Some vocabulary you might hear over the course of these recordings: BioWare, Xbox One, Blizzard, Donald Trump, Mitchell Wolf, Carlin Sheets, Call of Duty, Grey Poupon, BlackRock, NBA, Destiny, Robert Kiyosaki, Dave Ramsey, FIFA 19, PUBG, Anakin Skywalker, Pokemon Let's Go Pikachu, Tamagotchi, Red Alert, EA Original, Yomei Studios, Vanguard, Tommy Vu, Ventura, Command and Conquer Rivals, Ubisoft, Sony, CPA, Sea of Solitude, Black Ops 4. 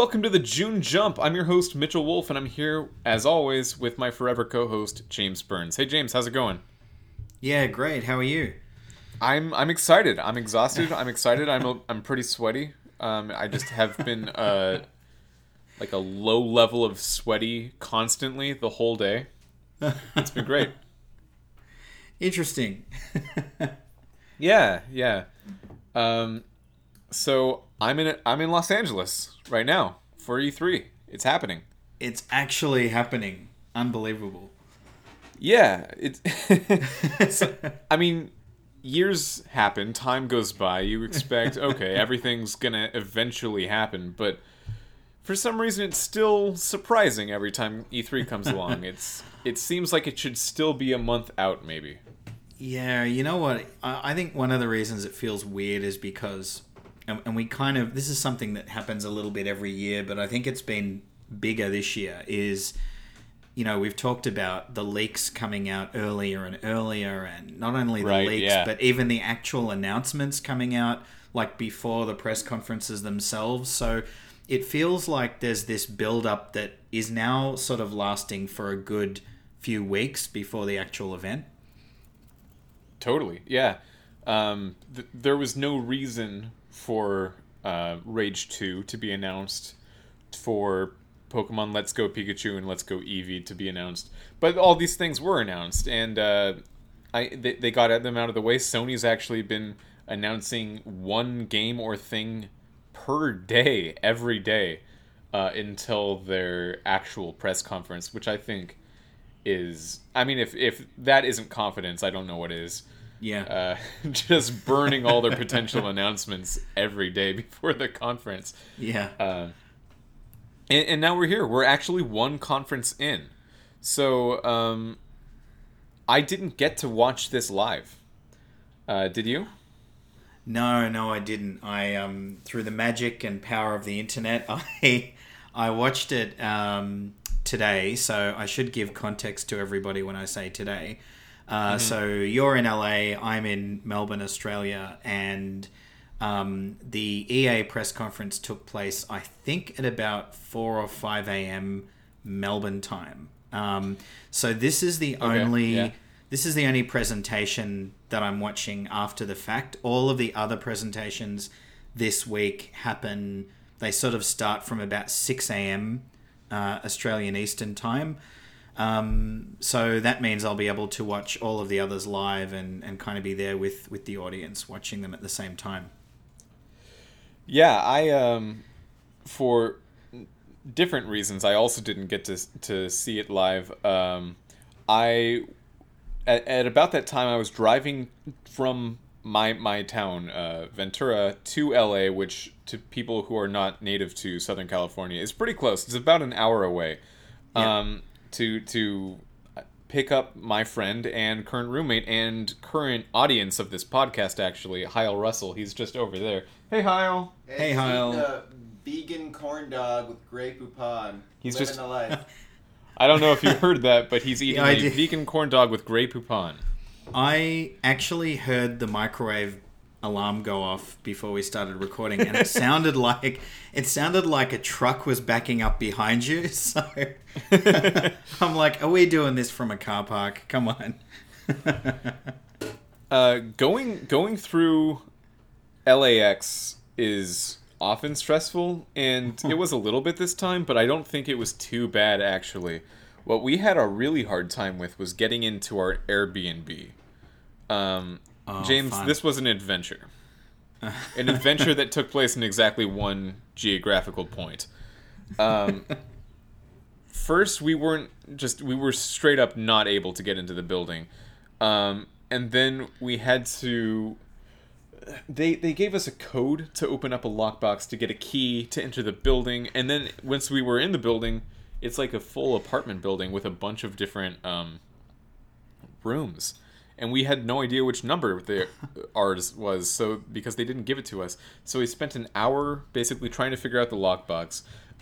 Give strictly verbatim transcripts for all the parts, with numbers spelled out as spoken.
welcome to the June Jump. I'm your host, Mitchell Wolf, and I'm here, as always, with my forever co-host, James Burns. Hey, James, how's it going? Yeah, great. How are you? I'm I'm excited. I'm exhausted. I'm excited. I'm a, I'm pretty sweaty. Um, I just have been uh, like a low level of sweaty constantly the whole day. It's been great. Interesting. Yeah, yeah. Um, so I'm in I'm in Los Angeles right now for E three. It's happening. It's actually happening. Unbelievable. Yeah, it's. So, I mean, years happen, time goes by, you expect, okay, everything's gonna eventually happen, but for some reason it's still surprising every time E three comes along. It's it seems like it should still be a month out, maybe. Yeah, you know what? I, I think one of the reasons it feels weird is because, and, and we kind of, this is something that happens a little bit every year, but I think it's been bigger this year, is, you know, we've talked about the leaks coming out earlier and earlier, and not only the right, leaks, yeah. but even the actual announcements coming out, like, before the press conferences themselves. So it feels like there's this build-up that is now sort of lasting for a good few weeks before the actual event. Totally, yeah. Um, th- there was no reason for uh, Rage two to be announced, for Pokemon Let's Go Pikachu and Let's Go Eevee to be announced, but all these things were announced, and uh, I they, they got them out of the way. Sony's actually been announcing one game or thing per day every day uh, until their actual press conference, which I think is, I mean, if if that isn't confidence, I don't know what is. Yeah, uh, just burning all their potential announcements every day before the conference. Yeah. Uh, And now we're here. We're actually one conference in. So, um, I didn't get to watch this live. Uh, did you? No, no, I didn't. I, um, through the magic and power of the internet, I, I watched it, um, today. So I should give context to everybody when I say today. Uh, mm-hmm. So you're in L A, I'm in Melbourne, Australia, and Um, the E A press conference took place, I think, at about four or five a.m. Melbourne time. Um, so this is the okay, only yeah. this is the only presentation that I'm watching after the fact. All of the other presentations this week happen. They sort of start from about six a.m. Uh, Australian Eastern time. Um, so that means I'll be able to watch all of the others live and, and kind of be there with, with the audience watching them at the same time. Yeah, I, um, for different reasons, I also didn't get to to see it live. Um, I, at, at about that time, I was driving from my my town, uh, Ventura, to L A, which, to people who are not native to Southern California, is pretty close. It's about an hour away, um, yeah. to to pick up my friend and current roommate and current audience of this podcast, actually, Heil Russell. He's just over there. Hey, Heil. Hey, hey Heil. The vegan corn dog with Grey Poupon. He's living just, a life. I don't know if you heard that, but he's eating yeah, a did. vegan corn dog with Grey Poupon. I actually heard the microwave alarm go off before we started recording, and it sounded like it sounded like a truck was backing up behind you. So I'm like, are we doing this from a car park? Come on. uh, going going through L A X is often stressful, and it was a little bit this time, but I don't think it was too bad, actually. What we had a really hard time with was getting into our Airbnb. Um, oh, James, fun. This was an adventure. An adventure that took place in exactly one geographical point. Um, first, we weren't just, we were straight up not able to get into the building. Um, and then we had to... They they gave us a code to open up a lockbox to get a key to enter the building, and then once we were in the building, it's like a full apartment building with a bunch of different um, rooms, and we had no idea which number the, ours was, so because they didn't give it to us. So we spent an hour basically trying to figure out the lockbox.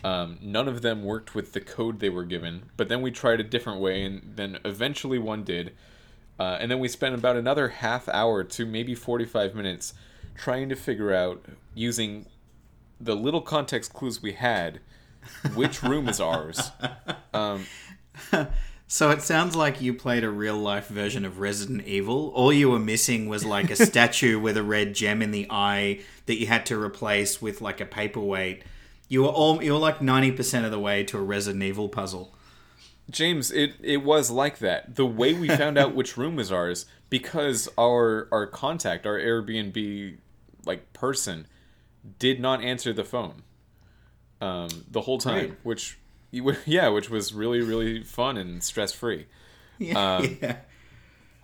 Um, none of them worked with the code they were given, but then we tried a different way, and then eventually one did. Uh, and then we spent about another half hour to maybe forty-five minutes trying to figure out, using the little context clues we had, Which room is ours? Um, so it sounds like you played a real-life version of Resident Evil. All you were missing was like a statue with a red gem in the eye that you had to replace with like a paperweight. You were all you were like ninety percent of the way to a Resident Evil puzzle. James, it, it was like that. The way we found out which room was ours, because our our contact, our Airbnb like person, did not answer the phone um, the whole time, right. which yeah, which was really really fun and stress free. Yeah, um, yeah.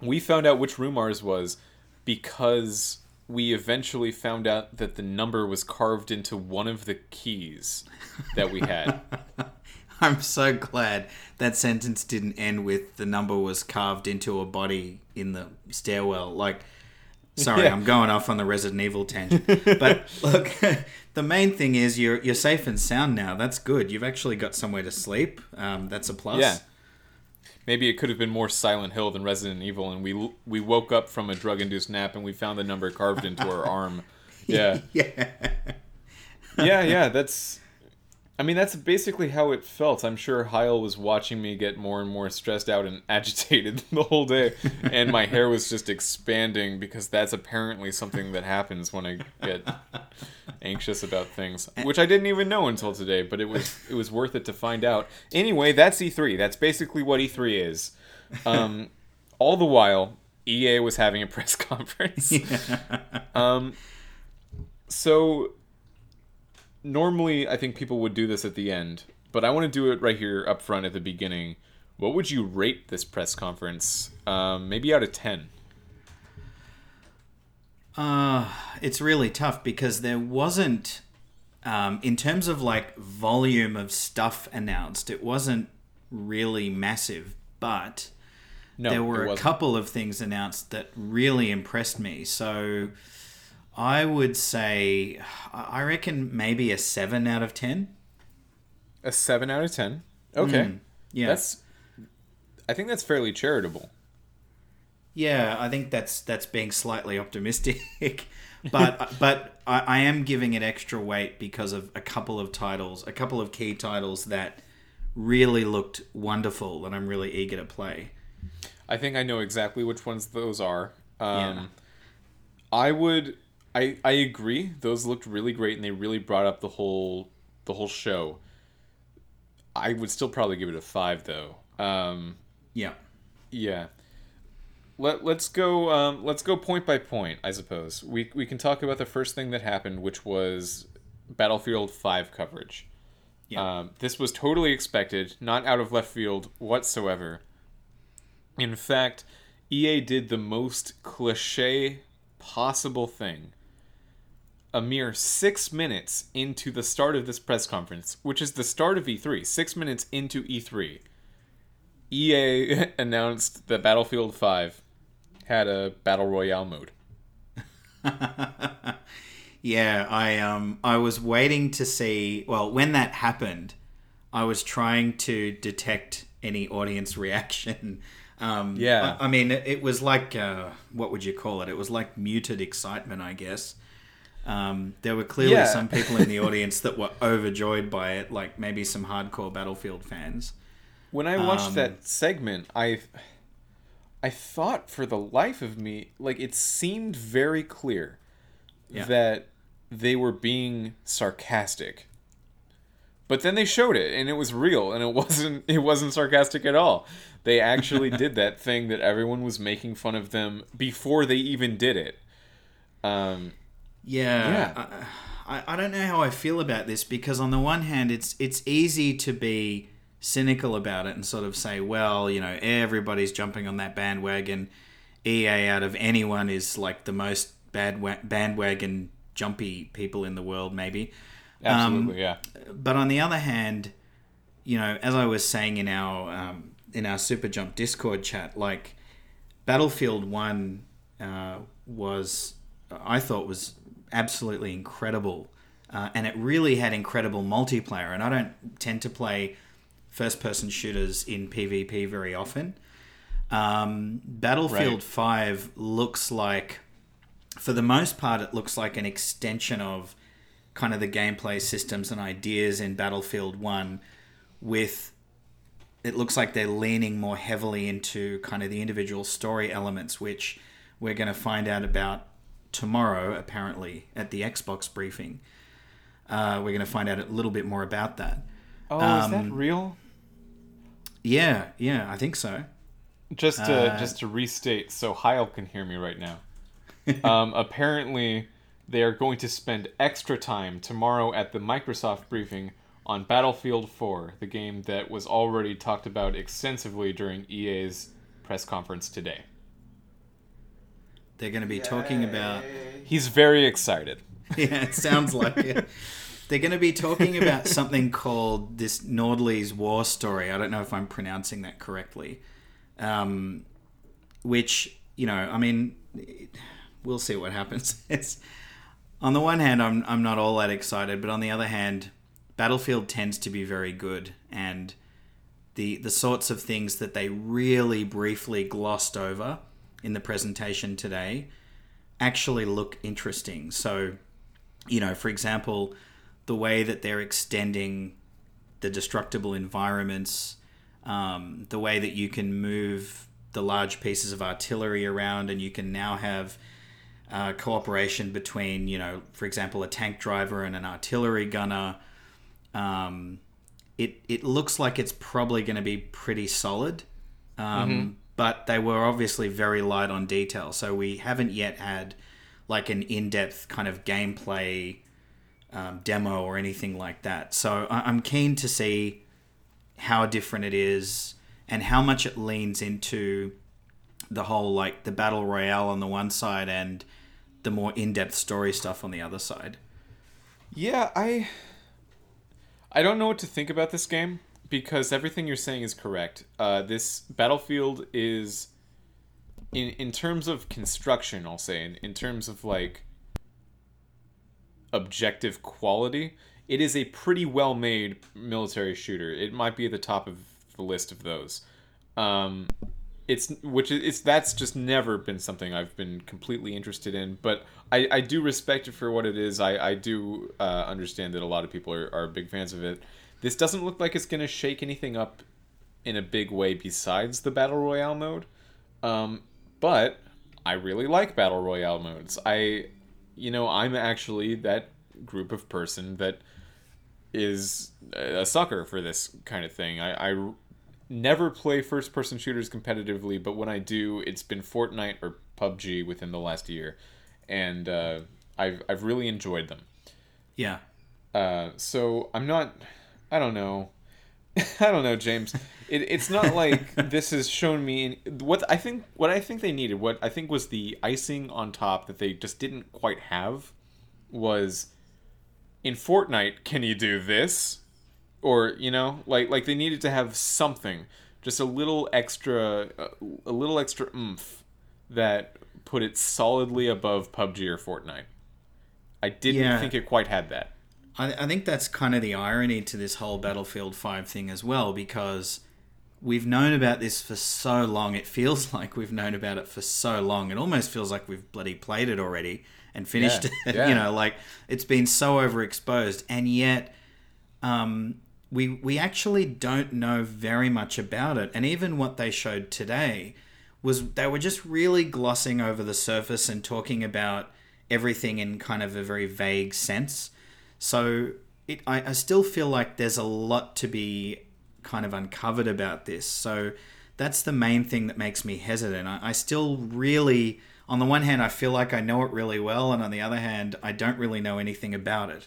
We found out which room ours was because we eventually found out that the number was carved into one of the keys that we had. I'm so glad that sentence didn't end with the number was carved into a body in the stairwell. Like, sorry, yeah. I'm going off on the Resident Evil tangent. But look, the main thing is you're you're safe and sound now. That's good. You've actually got somewhere to sleep. Um, that's a plus. Yeah. Maybe it could have been more Silent Hill than Resident Evil, and we we woke up from a drug-induced nap and we found the number carved into our arm. Yeah. Yeah. yeah, yeah, that's... I mean, that's basically how it felt. I'm sure Heil was watching me get more and more stressed out and agitated the whole day. And my hair was just expanding because that's apparently something that happens when I get anxious about things. Which I didn't even know until today, but it was it was worth it to find out. Anyway, that's E three. That's basically what E three is. Um, all the while, E A was having a press conference. Yeah. Um, so... Normally, I think people would do this at the end, but I want to do it right here up front at the beginning. What would you rate this press conference? Um, maybe out of ten. Uh, it's really tough because there wasn't, um, in terms of like volume of stuff announced, it wasn't really massive, but no, there were a couple of things announced that really impressed me. So... I would say, I reckon maybe a seven out of ten. A seven out of ten? Okay. Mm, yeah. That's, I think that's fairly charitable. Yeah, I think that's that's being slightly optimistic. but but I, I am giving it extra weight because of a couple of titles, a couple of key titles that really looked wonderful and I'm really eager to play. I think I know exactly which ones those are. Um, yeah. I would... I, I agree. Those looked really great, and they really brought up the whole the whole show. I would still probably give it a five, though. Um, yeah, yeah. Let let's go. Um, let's go point by point. I suppose we we can talk about the first thing that happened, which was Battlefield five coverage. Yeah, um, this was totally expected, not out of left field whatsoever. In fact, E A did the most cliche possible thing. A mere six minutes into the start of this press conference, which is the start of E three, six minutes into E three, E A announced that Battlefield five had a Battle Royale mode. yeah, I um, I was waiting to see... Well, when that happened, I was trying to detect any audience reaction. Um, yeah. I, I mean, it was like... Uh, what would you call it? It was like muted excitement, I guess. Um, there were clearly yeah. some people in the audience that were overjoyed by it, like maybe some hardcore Battlefield fans. When I watched um, that segment, I I thought for the life of me, like it seemed very clear yeah. that they were being sarcastic. But then they showed it, and it was real, and it wasn't it wasn't sarcastic at all. They actually did that thing that everyone was making fun of them before they even did it. Um Yeah, yeah. I, I don't know how I feel about this because on the one hand, it's it's easy to be cynical about it and sort of say, well, you know, everybody's jumping on that bandwagon. E A out of anyone is like the most bad wa- bandwagon jumpy people in the world, maybe. Absolutely, um, yeah. But on the other hand, you know, as I was saying in our um, in our Super Jump Discord chat, like Battlefield one uh, was, I thought was. absolutely incredible uh, and it really had incredible multiplayer, and I don't tend to play first person shooters in PvP very often. um, Battlefield right. five looks like, for the most part, it looks like an extension of kind of the gameplay systems and ideas in Battlefield one with, it looks like they're leaning more heavily into kind of the individual story elements, which we're going to find out about tomorrow, apparently, at the Xbox briefing. Uh, we're going to find out a little bit more about that. Oh, um, is that real? Yeah, yeah, I think so. Just to, uh, just to restate, so Heil can hear me right now. um, apparently, they are going to spend extra time tomorrow at the Microsoft briefing on Battlefield four, the game that was already talked about extensively during E A's press conference today. They're going to be Yay. talking about... He's very excited. Yeah, it sounds like it. They're going to be talking about something called this Nordly's War Story. I don't know if I'm pronouncing that correctly. Um, which, you know, I mean, we'll see what happens. It's, on the one hand, I'm I'm not all that excited, but on the other hand, Battlefield tends to be very good, and the the sorts of things that they really briefly glossed over in the presentation today actually look interesting. So, you know, for example, the way that they're extending the destructible environments, um, the way that you can move the large pieces of artillery around, and you can now have uh, cooperation between, you know, for example, a tank driver and an artillery gunner. Um, it it looks like it's probably going to be pretty solid, um, mm-hmm. but they were obviously very light on detail. So we haven't yet had like an in-depth kind of gameplay um, demo or anything like that. So I- I'm keen to see how different it is and how much it leans into the whole, like the battle royale on the one side and the more in-depth story stuff on the other side. Yeah, I... I don't know what to think about this game, because everything you're saying is correct. Uh, this Battlefield is, in in terms of construction, I'll say, in, in terms of, like, objective quality, it is a pretty well-made military shooter. It might be at the top of the list of those. Um, it's which it's that's just never been something I've been completely interested in, but... I, I do respect it for what it is. I, I do uh, understand that a lot of people are, are big fans of it. This doesn't look like it's going to shake anything up in a big way besides the Battle Royale mode. Um, but I really like Battle Royale modes. I, you know, I'm actually that group of person that is a sucker for this kind of thing. I, I never play first-person shooters competitively, but when I do, it's been Fortnite or P U B G within the last year. And uh, I've I've really enjoyed them. Yeah. Uh, so I'm not. I don't know. I don't know, James. It it's not like this has shown me in, what I think. What I think they needed. What I think was the icing on top that they just didn't quite have was in Fortnite. Can you do this? Or you know, like like they needed to have something, just a little extra, a little extra oomph that put it solidly above P U B G or Fortnite. I didn't yeah. think it quite had that. I, I think that's kind of the irony to this whole Battlefield five thing as well, because we've known about this for so long. It feels like we've known about it for so long. It almost feels like we've bloody played it already and finished yeah. it. Yeah. You know, like it's been so overexposed. And yet um, we we actually don't know very much about it. And even what they showed today... was they were just really glossing over the surface and talking about everything in kind of a very vague sense. So it, I, I still feel like there's a lot to be kind of uncovered about this. So that's the main thing that makes me hesitant. I, I still really, on the one hand, I feel like I know it really well. And on the other hand, I don't really know anything about it.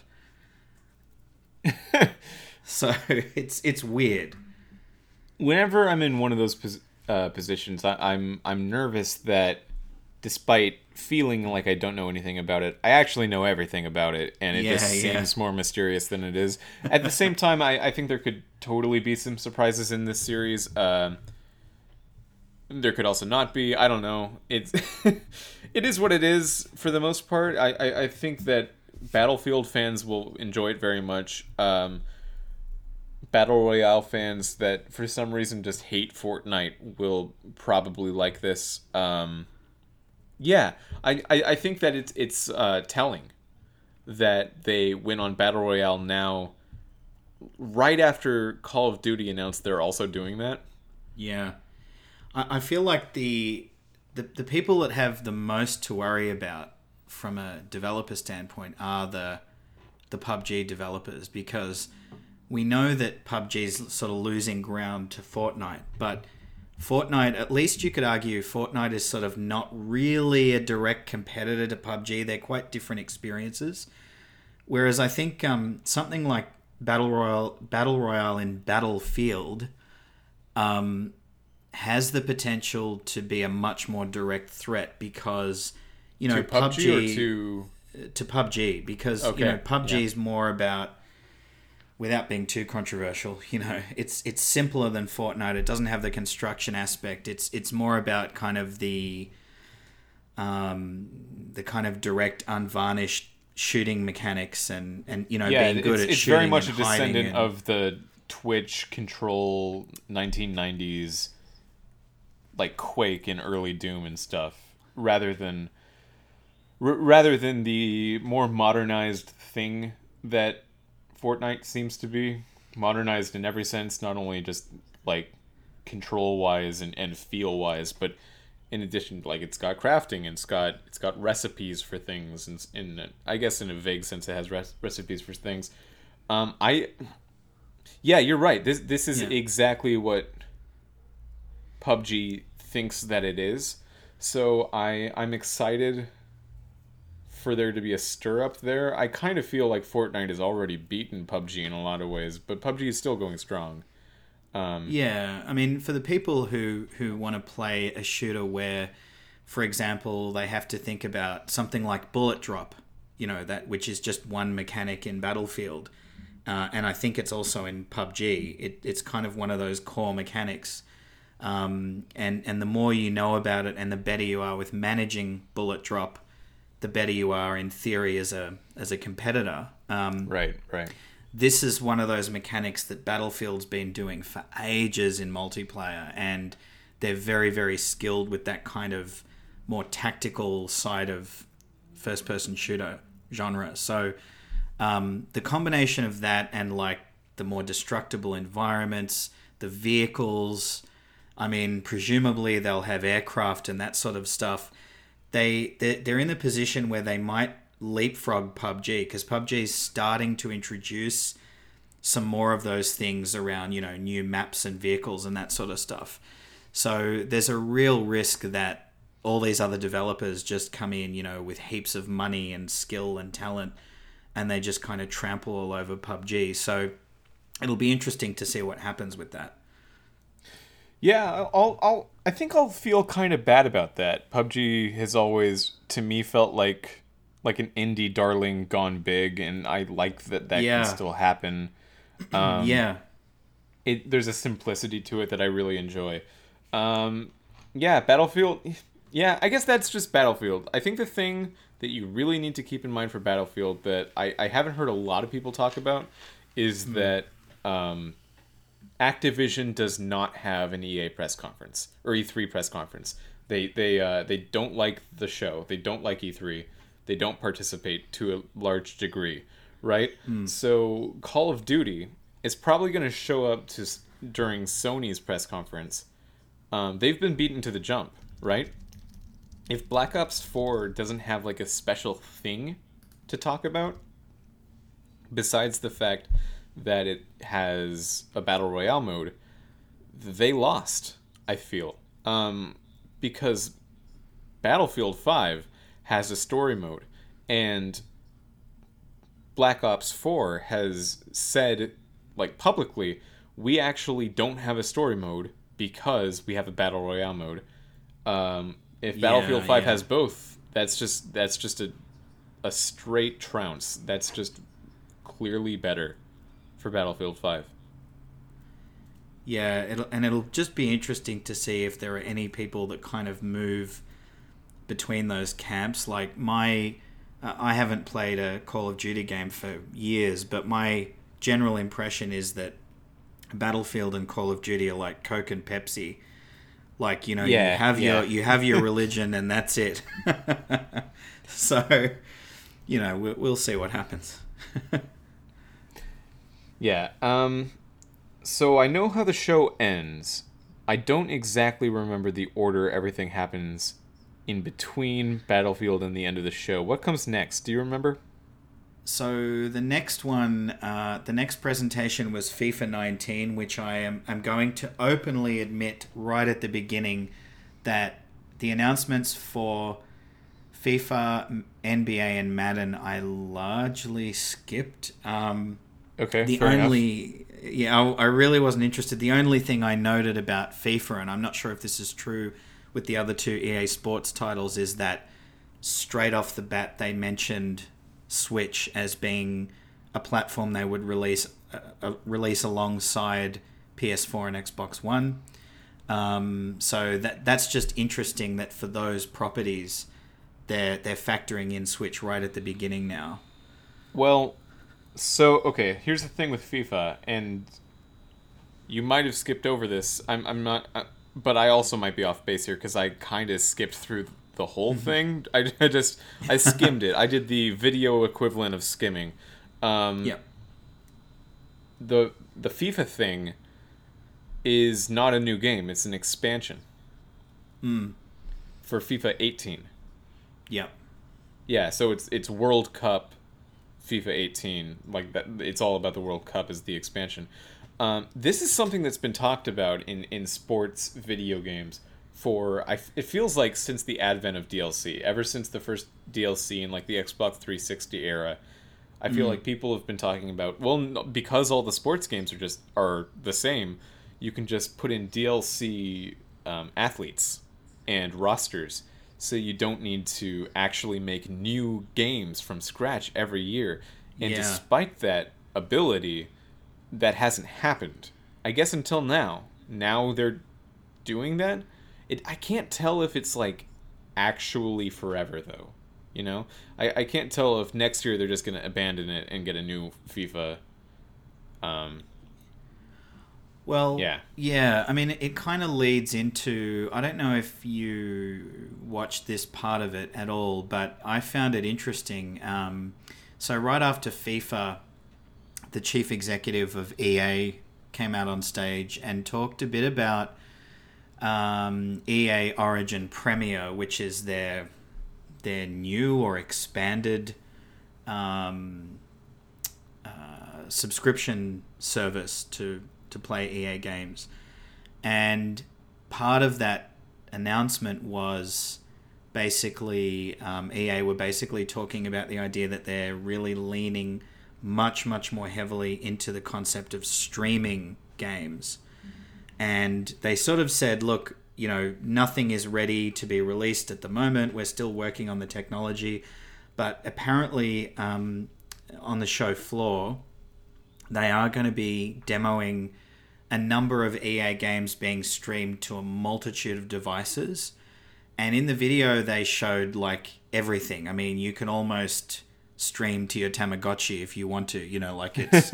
So it's, it's weird. Whenever I'm in one of those positions, Uh, positions. I, I'm I'm nervous that, despite feeling like I don't know anything about it, I actually know everything about it, and it yeah, just yeah. seems more mysterious than it is. At the same time, I, I think there could totally be some surprises in this series. Uh, there could also not be. I don't know. It's it is what it is for the most part. I, I, I think that Battlefield fans will enjoy it very much. Um, Battle Royale fans that for some reason just hate Fortnite will probably like this. Um, yeah, I, I, I think that it's it's uh, telling that they went on Battle Royale now right after Call of Duty announced they're also doing that. Yeah. I, I feel like the, the the people that have the most to worry about from a developer standpoint are the the P U B G developers, because we know that P U B G's sort of losing ground to Fortnite, but Fortnite, at least you could argue, Fortnite is sort of not really a direct competitor to P U B G. They're quite different experiences. Whereas I think um, something like Battle Royale, Battle Royale in Battlefield um, has the potential to be a much more direct threat, because, you know, to P U B G... P U B G or to... To P U B G, because, okay. you know, P U B G yeah. is more about... Without being too controversial, you know, it's it's simpler than Fortnite. It doesn't have the construction aspect. It's it's more about kind of the, um, the kind of direct, unvarnished shooting mechanics, and, and you know, yeah, being good at shooting and hiding. It's very much a descendant and, of the Twitch control nineteen nineties, like Quake and early Doom and stuff, rather than, r- rather than the more modernized thing that Fortnite seems to be. Modernized in every sense, not only just like control wise and, and feel wise, but in addition, like it's got crafting and it's got it's got recipes for things, and in I guess in a vague sense it has res- recipes for things. Um, I yeah, you're right. This this is yeah. exactly what P U B G thinks that it is. So I I'm excited for there to be a stir up there. I kind of feel like Fortnite has already beaten P U B G in a lot of ways, but P U B G is still going strong. Um, yeah, I mean, for the people who, who want to play a shooter where, for example, they have to think about something like bullet drop, you know, that which is just one mechanic in Battlefield, uh, and I think it's also in P U B G. It, it's kind of one of those core mechanics, um, and and the more you know about it, and the better you are with managing bullet drop, the better you are in theory as a as a competitor. Um, right, right. This is one of those mechanics that Battlefield's been doing for ages in multiplayer, and they're very, very skilled with that kind of more tactical side of first-person shooter genre. So um, the combination of that and like the more destructible environments, the vehicles, I mean, presumably they'll have aircraft and that sort of stuff. They, they're in the position where they might leapfrog P U B G, because P U B G is starting to introduce some more of those things around, you know, new maps and vehicles and that sort of stuff. So there's a real risk that all these other developers just come in, you know, with heaps of money and skill and talent, and they just kind of trample all over P U B G. So it'll be interesting to see what happens with that. Yeah, I'll, I'll, I think I'll feel kind of bad about that. P U B G has always, to me, felt like like an indie darling gone big, and I like that that yeah. can still happen. Um, yeah. It, there's a simplicity to it that I really enjoy. Um, yeah, Battlefield, yeah, I guess that's just Battlefield. I think the thing that you really need to keep in mind for Battlefield that I, I haven't heard a lot of people talk about is mm. that... Um, Activision does not have an E A press conference or E three press conference. They they uh, they don't like the show. They don't like E three. They don't participate to a large degree, right? Mm. So Call of Duty is probably going to show up to during Sony's press conference. Um, they've been beaten to the jump, right? If Black Ops four doesn't have like a special thing to talk about, besides the fact that it has a battle royale mode, they lost, I feel. Um, because Battlefield five has a story mode, and Black Ops four has said, like, publicly, we actually don't have a story mode because we have a battle royale mode. Um, if yeah, Battlefield five yeah. has both, that's just that's just a a straight trounce. That's just clearly better for Battlefield five. Yeah, it'll, and it'll just be interesting to see if there are any people that kind of move between those camps. Like my... Uh, I haven't played a Call of Duty game for years, but my general impression is that Battlefield and Call of Duty are like Coke and Pepsi. Like, you know, yeah, you have yeah. your you have your religion and that's it. So... you know, we'll, we'll see what happens. Yeah. Um, so I know how the show ends. I don't exactly remember the order everything happens in between Battlefield and the end of the show. What comes next? Do you remember? So the next one, uh, the next presentation was FIFA nineteen, which I am I'm going to openly admit right at the beginning that the announcements for FIFA, N B A, and Madden I largely skipped. Um, okay, the fair only enough. yeah, I, I really wasn't interested. The only thing I noted about FIFA, and I'm not sure if this is true with the other two E A Sports titles, is that straight off the bat they mentioned Switch as being a platform they would release uh, uh, release alongside P S four and Xbox One. Um, so that that's just interesting that for those properties, they're they're factoring in Switch right at the beginning now. Well, so okay, here's the thing with FIFA, and you might have skipped over this. I'm I'm not, uh, but I also might be off base here because I kind of skipped through the whole thing. I, I just I skimmed it. I did the video equivalent of skimming. Um, yeah. The the FIFA thing is not a new game. It's an expansion. Hmm. For FIFA eighteen. Yeah. Yeah. So it's it's World Cup, FIFA eighteen. Like that. It's all about the World Cup as the expansion. Um, this is something that's been talked about in in sports video games. For I, it feels like since the advent of D L C, ever since the first D L C in like the Xbox three sixty era, I feel mm. like people have been talking about, well, no, because all the sports games are just are the same, you can just put in D L C um, athletes and rosters, so you don't need to actually make new games from scratch every year. And yeah. despite that ability, that hasn't happened. I guess until now. Now they're doing that. It, I can't tell if it's, like, actually forever, though, you know? I, I can't tell if next year they're just going to abandon it and get a new FIFA. Um, well, yeah. yeah, I mean, it kind of leads into... I don't know if you watched this part of it at all, but I found it interesting. Um, so right after FIFA, the chief executive of E A came out on stage and talked a bit about... Um, E A Origin Premier, which is their their new or expanded um, uh, subscription service to to play E A games, and part of that announcement was basically um, E A were basically talking about the idea that they're really leaning much much more heavily into the concept of streaming games. And they sort of said, look, you know, nothing is ready to be released at the moment. We're still working on the technology. But apparently um, on the show floor, they are going to be demoing a number of E A games being streamed to a multitude of devices. And in the video, they showed like everything. I mean, you can almost stream to your Tamagotchi if you want to, you know, like it's,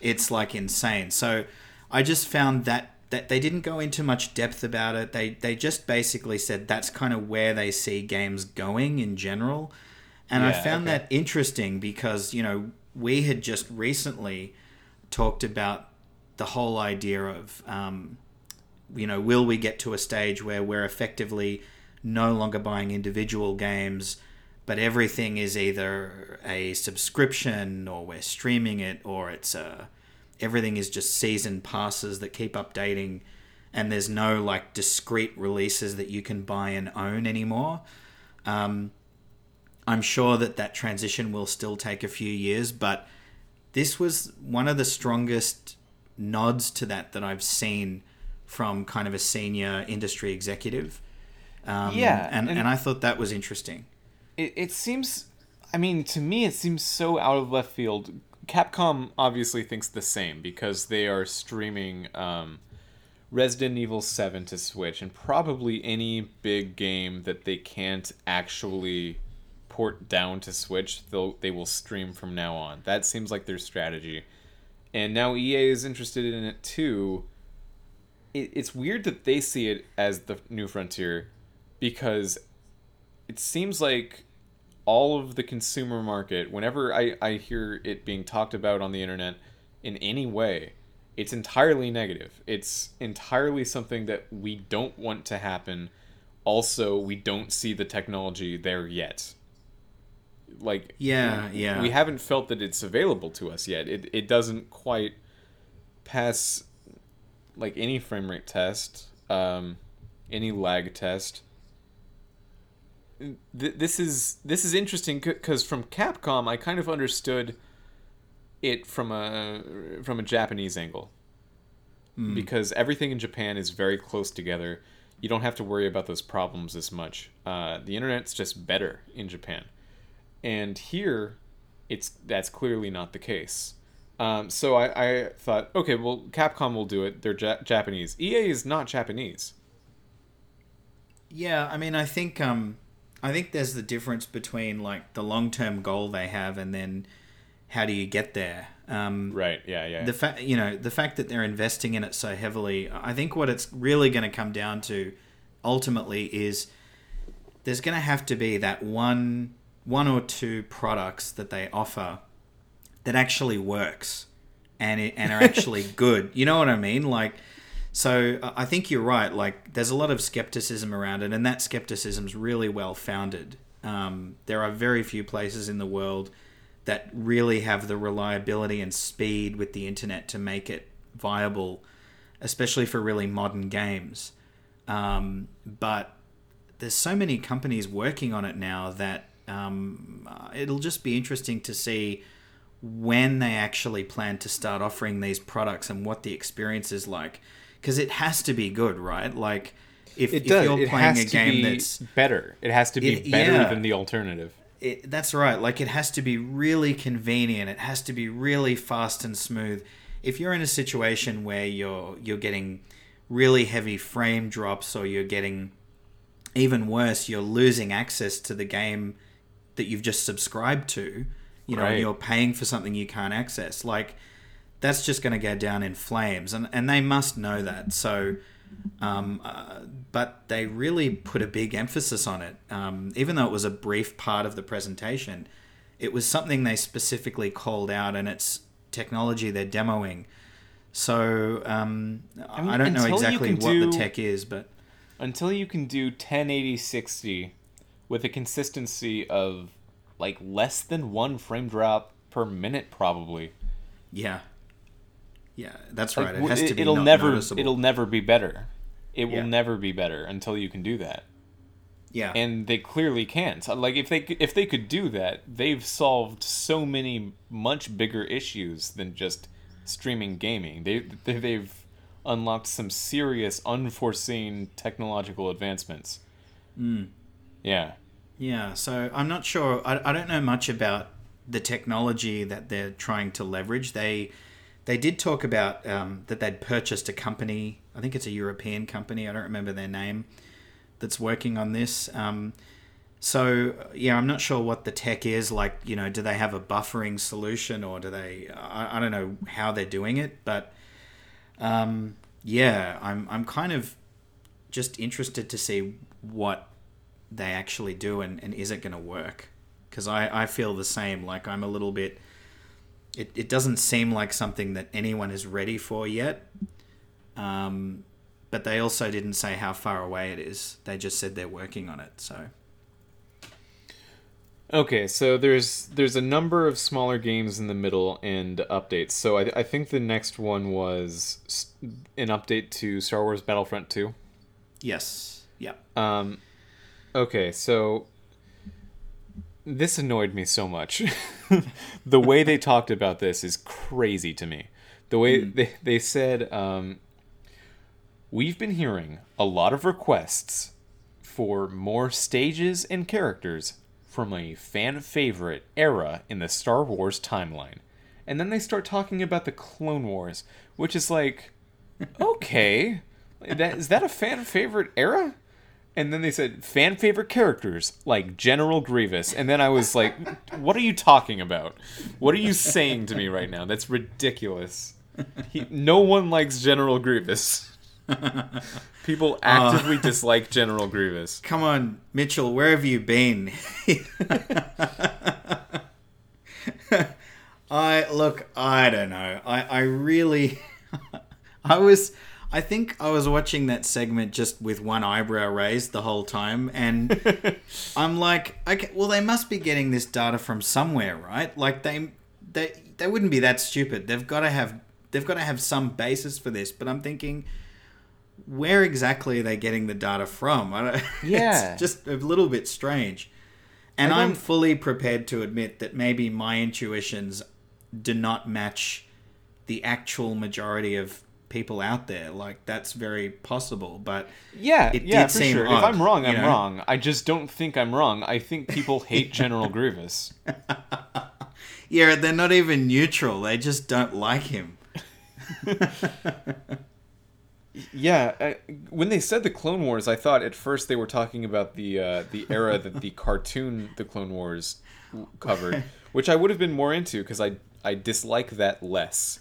it's like insane. So I just found that That they didn't go into much depth about it. They they just basically said that's kind of where they see games going in general. And yeah, I found okay. that interesting because, you know, we had just recently talked about the whole idea of, um, you know, will we get to a stage where we're effectively no longer buying individual games, but everything is either a subscription or we're streaming it or it's a... Everything is just season passes that keep updating and there's no like discrete releases that you can buy and own anymore. Um, I'm sure that that transition will still take a few years, but this was one of the strongest nods to that that I've seen from kind of a senior industry executive. Um, yeah. And, and, and I thought that was interesting. It, it seems, I mean, to me, it seems so out of left field. Capcom obviously thinks the same because they are streaming um, Resident Evil seven to Switch and probably any big game that they can't actually port down to Switch, they'll, they will stream from now on. That seems like their strategy. And now E A is interested in it too. It, it's weird that they see it as the new frontier because it seems like all of the consumer market, whenever I, I hear it being talked about on the internet in any way, it's entirely negative. It's entirely something that we don't want to happen. Also, we don't see the technology there yet. Like, yeah, we, yeah. we haven't felt that it's available to us yet. It it doesn't quite pass, like, any frame rate test, um, any lag test. Th- this is this is interesting because from Capcom, I kind of understood it from a from a Japanese angle, mm. because everything in Japan is very close together. You don't have to worry about those problems as much. Uh, the internet's just better in Japan, and here, it's that's clearly not the case. Um, so I, I thought, okay, well, Capcom will do it. They're ja- Japanese. E A is not Japanese. Yeah, I mean, I think um, I think there's the difference between like the long-term goal they have, and then how do you get there? Um, right. Yeah. Yeah. The fact, you know, the fact that they're investing in it so heavily, I think what it's really going to come down to ultimately is there's going to have to be that one, one or two products that they offer that actually works and it, and are actually good. You know what I mean? Like, so I think you're right. Like, there's a lot of skepticism around it, and that skepticism's really well founded. Um, there are very few places in the world that really have the reliability and speed with the internet to make it viable, especially for really modern games. Um, but there's so many companies working on it now that um, it'll just be interesting to see when they actually plan to start offering these products and what the experience is like. Because it has to be good, right? Like, if, if you're it playing a game that's better, it has to be it, better yeah. than the alternative. It, that's right. Like, it has to be really convenient. It has to be really fast and smooth. If you're in a situation where you're you're getting really heavy frame drops, or you're getting, even worse, you're losing access to the game that you've just subscribed to, you know, right. and you're paying for something you can't access, like, that's just going to go down in flames. And, and they must know that. So... Um, uh, but they really put a big emphasis on it. Um, even though it was a brief part of the presentation, it was something they specifically called out, and it's technology they're demoing. So um, I mean, I don't know exactly what do, the tech is, but until you can do ten eighty sixty with a consistency of like less than one frame drop per minute, probably. Yeah. Yeah, that's right. Like, it has to be it'll never, noticeable. It'll never be better. It yeah. will never be better until you can do that. Yeah. And they clearly can't. Like, if they if they could do that, they've solved so many much bigger issues than just streaming gaming. They, they they've unlocked some serious unforeseen technological advancements. Mm. Yeah. Yeah, so I'm not sure. I I don't know much about the technology that they're trying to leverage. They They did talk about um, that they'd purchased a company, I think it's a European company, I don't remember their name, that's working on this. Um, so, yeah, I'm not sure what the tech is. Like, you know, do they have a buffering solution, or do they... I, I don't know how they're doing it, but, um, yeah, I'm I'm kind of just interested to see what they actually do, and, and is it going to work? Because I, I feel the same. Like, I'm a little bit... It it doesn't seem like something that anyone is ready for yet. Um, but they also didn't say how far away it is. They just said they're working on it, so. Okay, so there's there's a number of smaller games in the middle and updates. So I I think the next one was an update to Star Wars Battlefront two. Yes. Yeah. Um okay, so this annoyed me so much. The way they talked about this is crazy to me. The way mm. they, they said, um, we've been hearing a lot of requests for more stages and characters from a fan favorite era in the Star Wars timeline. And then they start talking about the Clone Wars, which is like, okay, that, is that a fan favorite era? And then they said, fan favorite characters, like General Grievous. And then I was like, what are you talking about? What are you saying to me right now? That's ridiculous. He, no one likes General Grievous. People actively uh, dislike General Grievous. Come on, Mitchell, where have you been? I look, I don't know. I, I really, I was, I think I was watching that segment just with one eyebrow raised the whole time, and I'm like, okay, well, they must be getting this data from somewhere, right? Like they, they, they wouldn't be that stupid. They've got to have, they've got to have some basis for this. But I'm thinking, where exactly are they getting the data from? I don't, yeah, it's just a little bit strange. And I'm fully prepared to admit that maybe my intuitions do not match the actual majority of people out there. Like, that's very possible, but yeah, it yeah, did for seem sure. odd, if I'm wrong, I'm know? wrong. I just don't think I'm wrong. I think people hate General Grievous. Yeah, they're not even neutral. They just don't like him. Yeah, I, when they said the Clone Wars, I thought at first they were talking about the uh, the era that the cartoon the Clone Wars covered, which I would have been more into because I I dislike that less.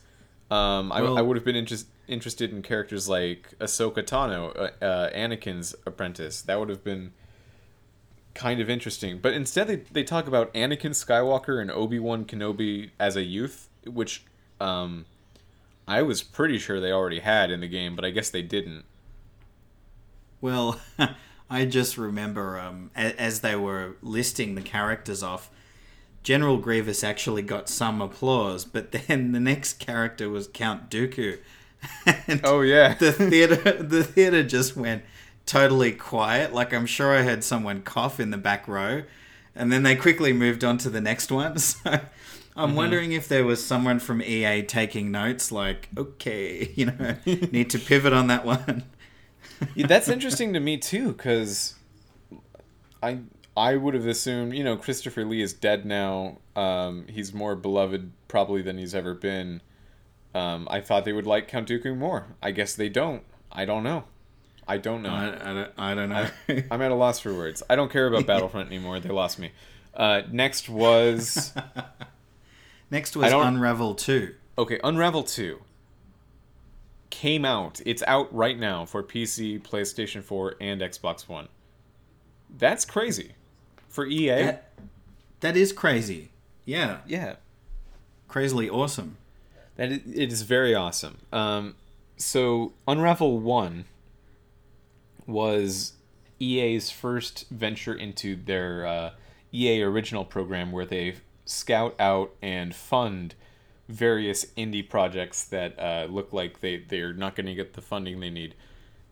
Um, well, I, I would have been interest, interested in characters like Ahsoka Tano, uh, uh, Anakin's apprentice. That would have been kind of interesting. But instead, they they talk about Anakin Skywalker and Obi-Wan Kenobi as a youth, which. Um, I was pretty sure they already had in the game, but I guess they didn't. Well, I just remember um, as they were listing the characters off, General Grievous actually got some applause, but then the next character was Count Dooku. And oh, yeah. the theater, the theater just went totally quiet. Like, I'm sure I heard someone cough in the back row, and then they quickly moved on to the next one, so... I'm mm-hmm. wondering if there was someone from E A taking notes, like, okay, you know, need to pivot on that one. Yeah, that's interesting to me, too, because I I would have assumed, you know, Christopher Lee is dead now. Um, he's more beloved probably than he's ever been. Um, I thought they would like Count Dooku more. I guess they don't. I don't know. I don't know. I, I, don't, I don't know. I, I'm at a loss for words. I don't care about Battlefront anymore. They lost me. Uh, next was... Next was Unravel two. Okay, Unravel two came out. It's out right now for P C, PlayStation four, and Xbox One. That's crazy. For E A? That, that is crazy. Yeah. Yeah. Crazily awesome. That is, it is very awesome. Um, so, Unravel one was E A's first venture into their uh, E A Original program where they... scout out and fund various indie projects that uh, look like they, they're not going to get the funding they need.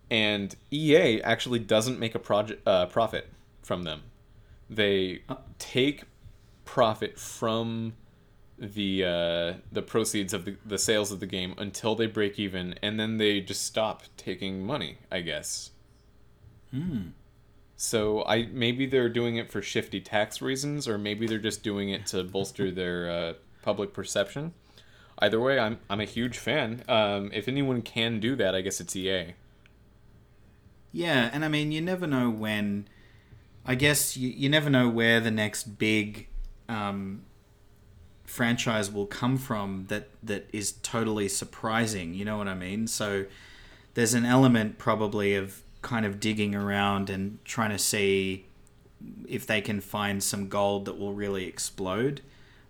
And E A actually doesn't make a project uh, profit from them. They take profit from the uh, the proceeds of the, the sales of the game until they break even, and then they just stop taking money, I guess. Hmm. So I maybe they're doing it for shifty tax reasons, or maybe they're just doing it to bolster their uh, public perception. Either way, I'm I'm a huge fan. Um, if anyone can do that, I guess it's E A. Yeah, and I mean, you never know when. I guess you you never know where the next big um, franchise will come from that that is totally surprising. You know what I mean? So there's an element probably of. Kind of digging around and trying to see if they can find some gold that will really explode.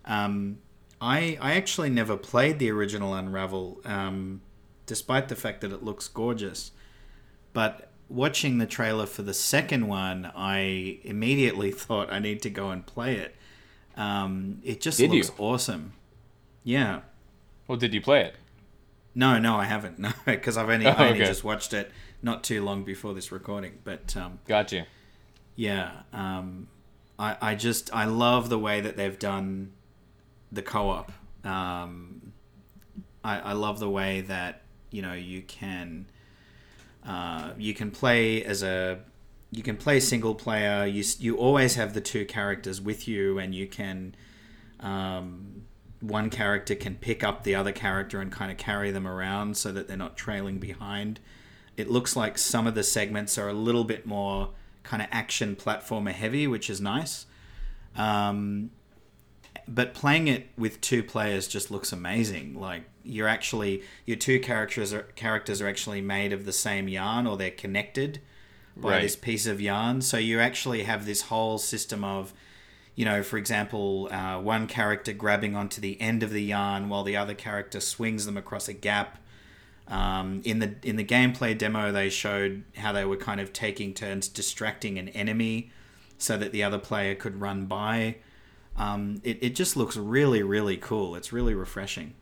Um, I I actually never played the original Unravel, um, despite the fact that it looks gorgeous. But watching the trailer for the second one, I immediately thought I need to go and play it. Um, it just did looks you? awesome. Yeah. Well, did you play it? No, no, I haven't. No, because I've only, oh, I only okay. just watched it. Not too long before this recording, but um, gotcha. Yeah, um, I I just I love the way that they've done the co-op. Um, I I love the way that you know you can uh, you can play as a you can play single player. You you always have the two characters with you, and you can um, one character can pick up the other character and kind of carry them around so that they're not trailing behind. It looks like some of the segments are a little bit more kind of action platformer heavy, which is nice. Um, but playing it with two players just looks amazing. Like, you're actually, your two characters are, characters are actually made of the same yarn, or they're connected by right. this piece of yarn. So you actually have this whole system of, you know, for example, uh, one character grabbing onto the end of the yarn while the other character swings them across a gap. Um, in the in the gameplay demo, they showed how they were kind of taking turns distracting an enemy so that the other player could run by. Um, it, it just looks really, really cool. It's really refreshing.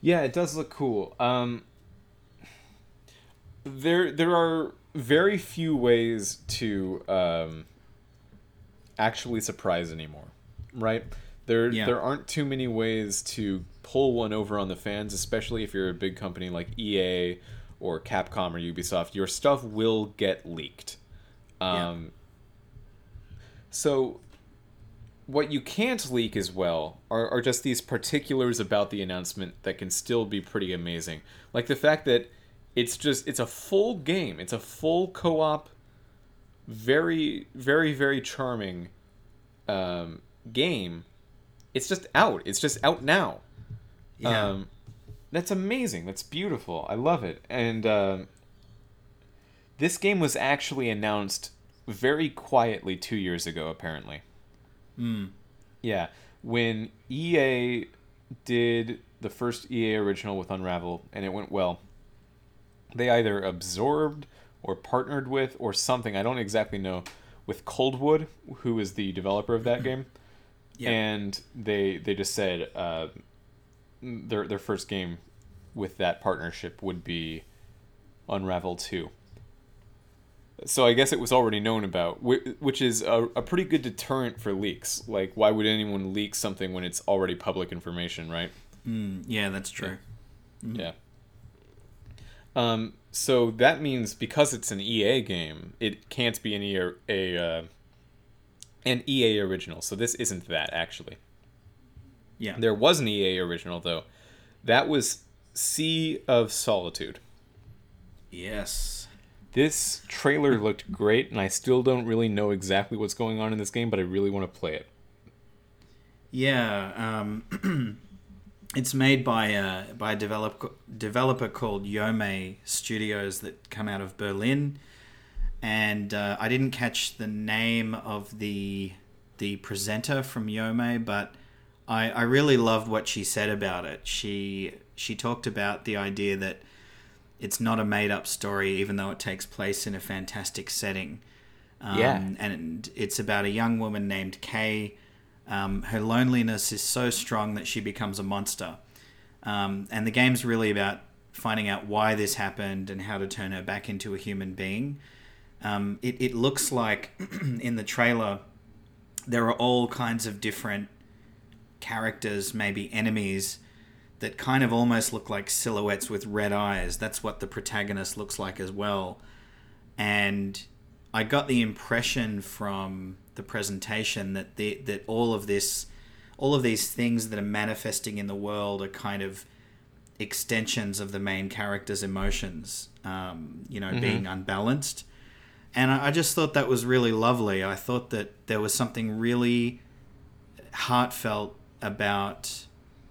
Yeah, it does look cool. Um, there, there are very few ways to um, actually surprise anymore, right? There, yeah. there aren't too many ways to pull one over on the fans, especially if you're a big company like E A or Capcom or Ubisoft. Your stuff will get leaked. Um, yeah. So what you can't leak as well are, are just these particulars about the announcement that can still be pretty amazing. Like the fact that it's just, it's a full game. It's a full co-op, very, very, very charming um, game. It's just out. It's just out now. Yeah. Um, that's amazing. That's beautiful. I love it. And uh, this game was actually announced very quietly two years ago, apparently. Mm. Yeah. When E A did the first E A Original with Unravel, and it went well, they either absorbed or partnered with or something, I don't exactly know, with Coldwood, who is the developer of that game. Yeah. And they they just said uh, their their first game with that partnership would be Unravel two. So I guess it was already known about, which is a, a pretty good deterrent for leaks. Like, why would anyone leak something when it's already public information, right? Mm, yeah, that's true. Mm. Yeah. Um. So that means because it's an E A game, it can't be an E A... A, uh, An E A Original, so this isn't that, actually. Yeah. There was an E A Original, though. That was Sea of Solitude. Yes. This trailer looked great, and I still don't really know exactly what's going on in this game, but I really want to play it. Yeah. Um, it's made by a, by a develop, developer called Yomei Studios that come out of Berlin. And uh, I didn't catch the name of the the presenter from Yomei, but I, I really loved what she said about it. She she talked about the idea that it's not a made-up story, even though it takes place in a fantastic setting. Um, yeah. And it's about a young woman named Kay. Um, her loneliness is so strong that she becomes a monster. Um, and the game's really about finding out why this happened and how to turn her back into a human being. Um, it, it looks like in the trailer there are all kinds of different characters, maybe enemies, that kind of almost look like silhouettes with red eyes. That's what the protagonist looks like as well. And I got the impression from the presentation that the, that all of this, all of these things that are manifesting in the world are kind of extensions of the main character's emotions, um, you know, mm-hmm. being unbalanced. And I just thought that was really lovely. I thought that there was something really heartfelt about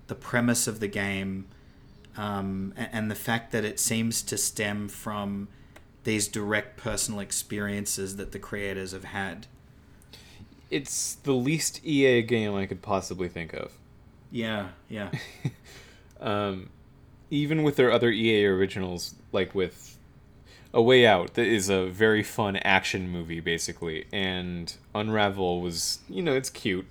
the premise of the game, um, and the fact that it seems to stem from these direct personal experiences that the creators have had. It's the least E A game I could possibly think of. Yeah, yeah. um, even with their other E A originals, like with A Way Out, that is a very fun action movie, basically. And Unravel was, you know, it's cute.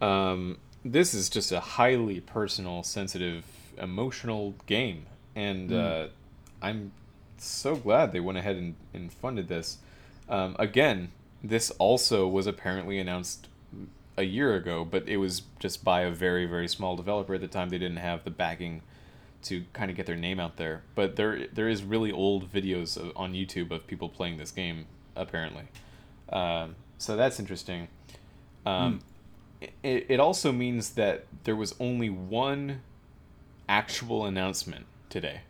Um, this is just a highly personal, sensitive, emotional game. And mm. uh, I'm so glad they went ahead and, and funded this. Um, again, this also was apparently announced a year ago, but it was just by a very, very small developer at the time. They didn't have the backing to kind of get their name out there, but there there is really old videos of, on YouTube of people playing this game, apparently. Um, so that's interesting. Um, mm. it, it also means that there was only one actual announcement today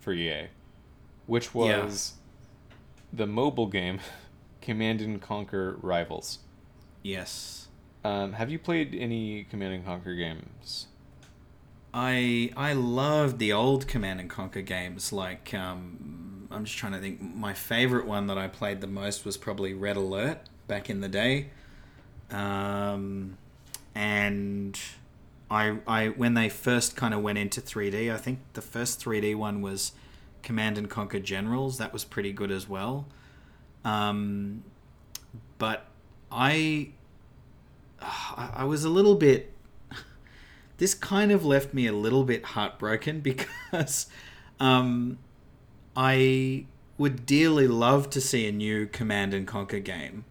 for E A, which was yeah. the mobile game Command and Conquer Rivals. Yes. Um, have you played any Command and Conquer games? I I loved the old Command and Conquer games. Like, um, I'm just trying to think. My favorite one that I played the most was probably Red Alert back in the day. Um, and I I when they first kind of went into three D, I think the first three D one was Command and Conquer Generals. That was pretty good as well. Um, but I I was a little bit... This kind of left me a little bit heartbroken because um, I would dearly love to see a new Command and Conquer game.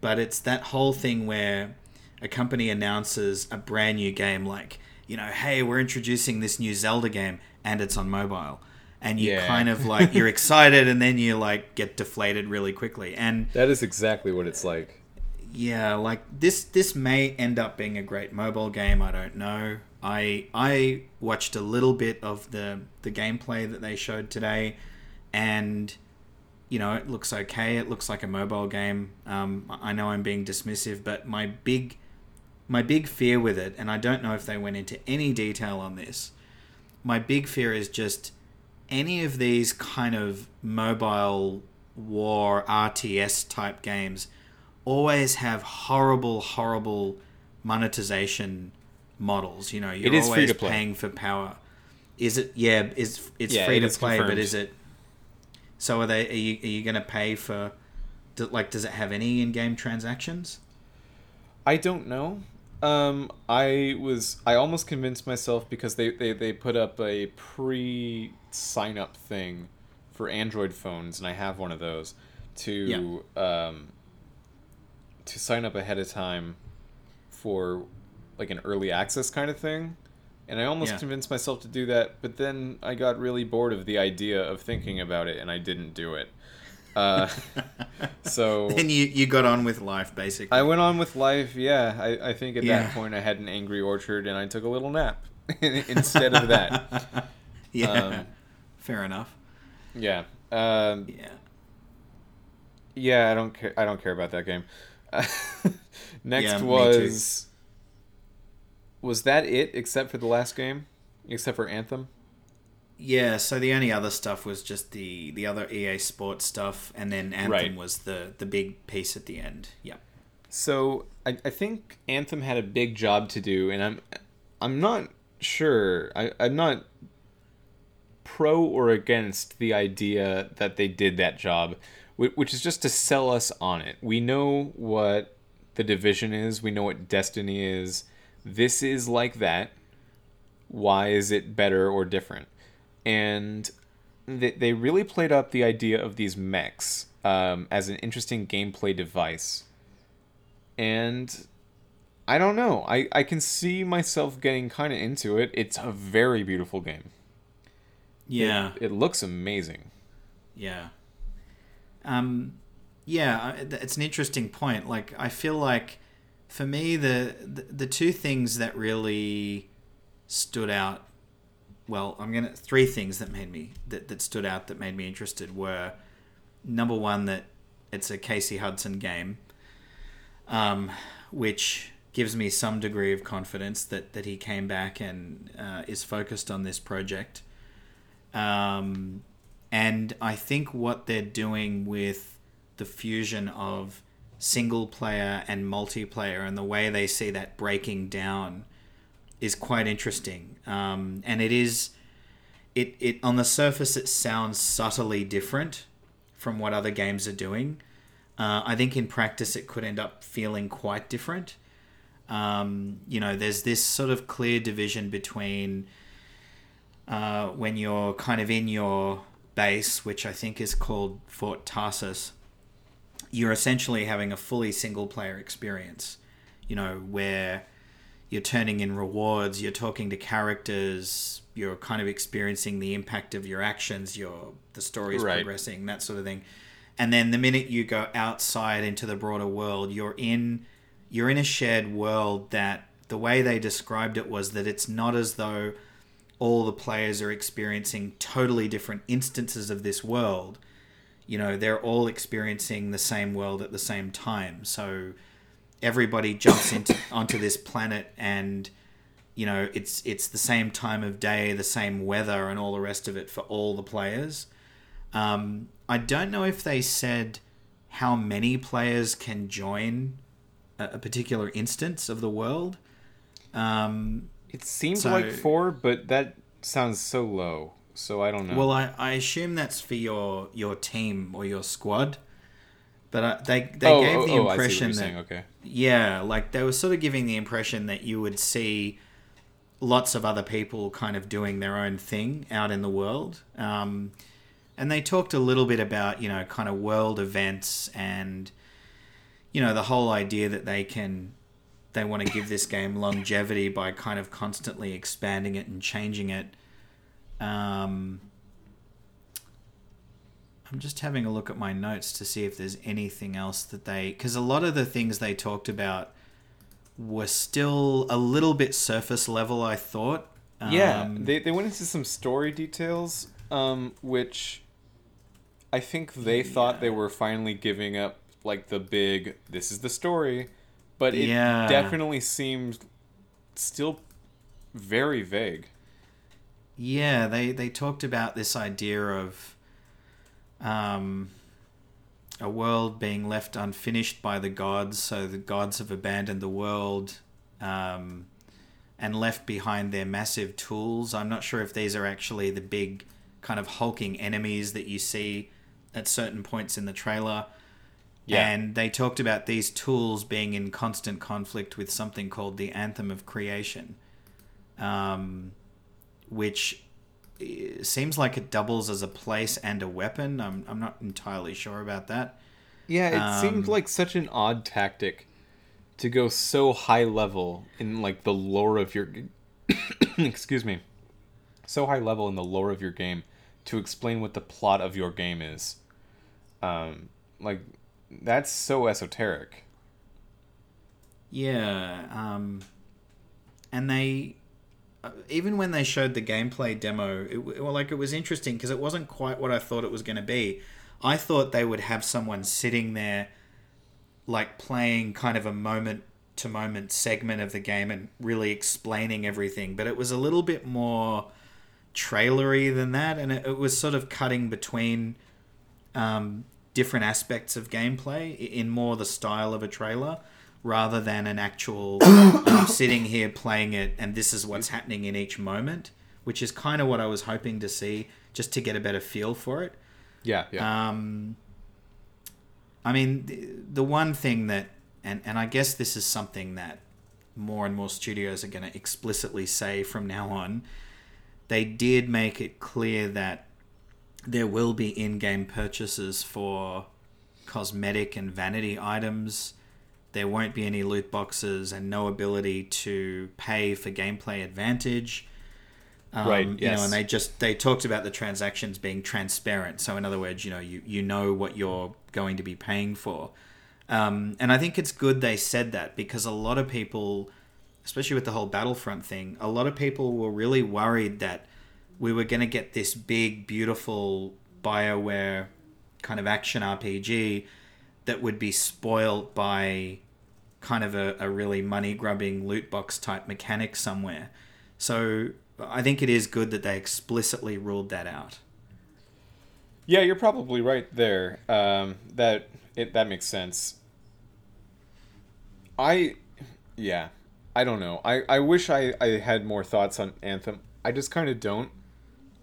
But it's that whole thing where a company announces a brand new game like, you know, hey, we're introducing this new Zelda game and it's on mobile. And you yeah. kind of like, you're excited and then you like get deflated really quickly. And that is exactly what it's like. Yeah, like this this may end up being a great mobile game, I don't know. I I watched a little bit of the, the gameplay that they showed today and, you know, it looks okay. It looks like a mobile game. Um, I know I'm being dismissive, but my big my big fear with it, and I don't know if they went into any detail on this, my big fear is just any of these kind of mobile war R T S type games always have horrible, horrible monetization models. You know, you're always paying for power. Is it? Yeah, is it's yeah, free to play, confirmed. But is it? So are they? Are you? Are you going to pay for? Do, like, does it have any in-game transactions? I don't know. Um, I was. I almost convinced myself because they they they put up a pre-sign-up thing for Android phones, and I have one of those. To yeah. um. to sign up ahead of time for like an early access kind of thing. And I almost yeah. convinced myself to do that, but then I got really bored of the idea of thinking about it and I didn't do it. Uh, so then you, you got on with life, basically. I went on with life. Yeah. I, I think at yeah. that point I had an angry orchard and I took a little nap instead of that. Yeah. Um, fair enough. Yeah. Um, yeah. Yeah. I don't care. I don't care about that game. Next yeah, was was that it except for the last game except for Anthem? Yeah, so the only other stuff was just the the other E A Sports stuff, and then Anthem right. was the the big piece at the end. Yeah, so I, I think Anthem had a big job to do, and I'm I'm not sure I, I'm not pro or against the idea that they did that job, which is just to sell us on it. We know what The Division is. We know what Destiny is. This is like that. Why is it better or different? And they really played up the idea of these mechs um, as an interesting gameplay device. And I don't know. I, I can see myself getting kind of into it. It's a very beautiful game. Yeah. It, it looks amazing. Yeah. Um, yeah, it's an interesting point. Like, I feel like for me, the, the, the two things that really stood out, well, I'm going to, three things that made me, that, that stood out that made me interested were number one, that it's a Casey Hudson game, um, which gives me some degree of confidence that, that he came back and, uh, is focused on this project. Um, And I think what they're doing with the fusion of single player and multiplayer and the way they see that breaking down is quite interesting. Um, and it is, it, it on the surface, it sounds subtly different from what other games are doing. Uh, I think in practice, it could end up feeling quite different. Um, you know, there's this sort of clear division between uh, when you're kind of in your base, which I think is called Fort Tarsus, you're essentially having a fully single player experience, you know, where you're turning in rewards, you're talking to characters, you're kind of experiencing the impact of your actions, your the story's right. progressing, that sort of thing. And then the minute you go outside into the broader world, you're in you're in a shared world that the way they described it was that it's not as though all the players are experiencing totally different instances of this world. You know, they're all experiencing the same world at the same time. So everybody jumps into onto this planet, and you know it's it's the same time of day, the same weather, and all the rest of it for all the players. Um, I don't know if they said how many players can join a, a particular instance of the world. Um, it seemed so, like four, but that sounds so low. So I don't know. Well, I, I assume that's for your your team or your squad. But I, they they oh, gave oh, the impression oh, I see what you're that saying. Okay. Yeah, like they were sort of giving the impression that you would see lots of other people kind of doing their own thing out in the world. Um, and they talked a little bit about, you know, kind of world events and, you know, the whole idea that they can they want to give this game longevity by kind of constantly expanding it and changing it. Um, I'm just having a look at my notes to see if there's anything else that they... Because a lot of the things they talked about were still a little bit surface level, I thought. Um, yeah, they they went into some story details, um, which I think they yeah. thought they were finally giving up, like, the big, this is the story. But it yeah. definitely seemed still very vague. Yeah, they, they talked about this idea of um, a world being left unfinished by the gods, so the gods have abandoned the world um, and left behind their massive tools. I'm not sure if these are actually the big kind of hulking enemies that you see at certain points in the trailer. Yeah. And they talked about these tools being in constant conflict with something called the Anthem of Creation. Um... which seems like it doubles as a place and a weapon. I'm I'm not entirely sure about that. Yeah, it um, seemed like such an odd tactic to go so high level in like the lore of your... excuse me. So high level in the lore of your game to explain what the plot of your game is. Um, like, that's so esoteric. Yeah, um, and they... Even when they showed the gameplay demo, it, well, like it was interesting because it wasn't quite what I thought it was going to be. I thought they would have someone sitting there, like playing kind of a moment-to-moment segment of the game and really explaining everything. But it was a little bit more trailery than that, and it, it was sort of cutting between um, different aspects of gameplay in more the style of a trailer, rather than an actual um, sitting here playing it and this is what's happening in each moment, which is kind of what I was hoping to see just to get a better feel for it. Yeah, yeah. Um, I mean, the, the one thing that, and, and I guess this is something that more and more studios are going to explicitly say from now on, they did make it clear that there will be in-game purchases for cosmetic and vanity items. There won't be any loot boxes and no ability to pay for gameplay advantage. Um, right, yes. You know, and they just, they talked about the transactions being transparent. So in other words, you know, you, you know what you're going to be paying for. Um, and I think it's good they said that because a lot of people, especially with the whole Battlefront thing, a lot of people were really worried that we were going to get this big, beautiful BioWare kind of action R P G that would be spoiled by kind of a, a really money-grubbing loot box type mechanic somewhere. So I think it is good that they explicitly ruled that out. Yeah, you're probably right there. Um, that it that makes sense. I, yeah, I don't know. I, I wish I, I had more thoughts on Anthem. I just kind of don't.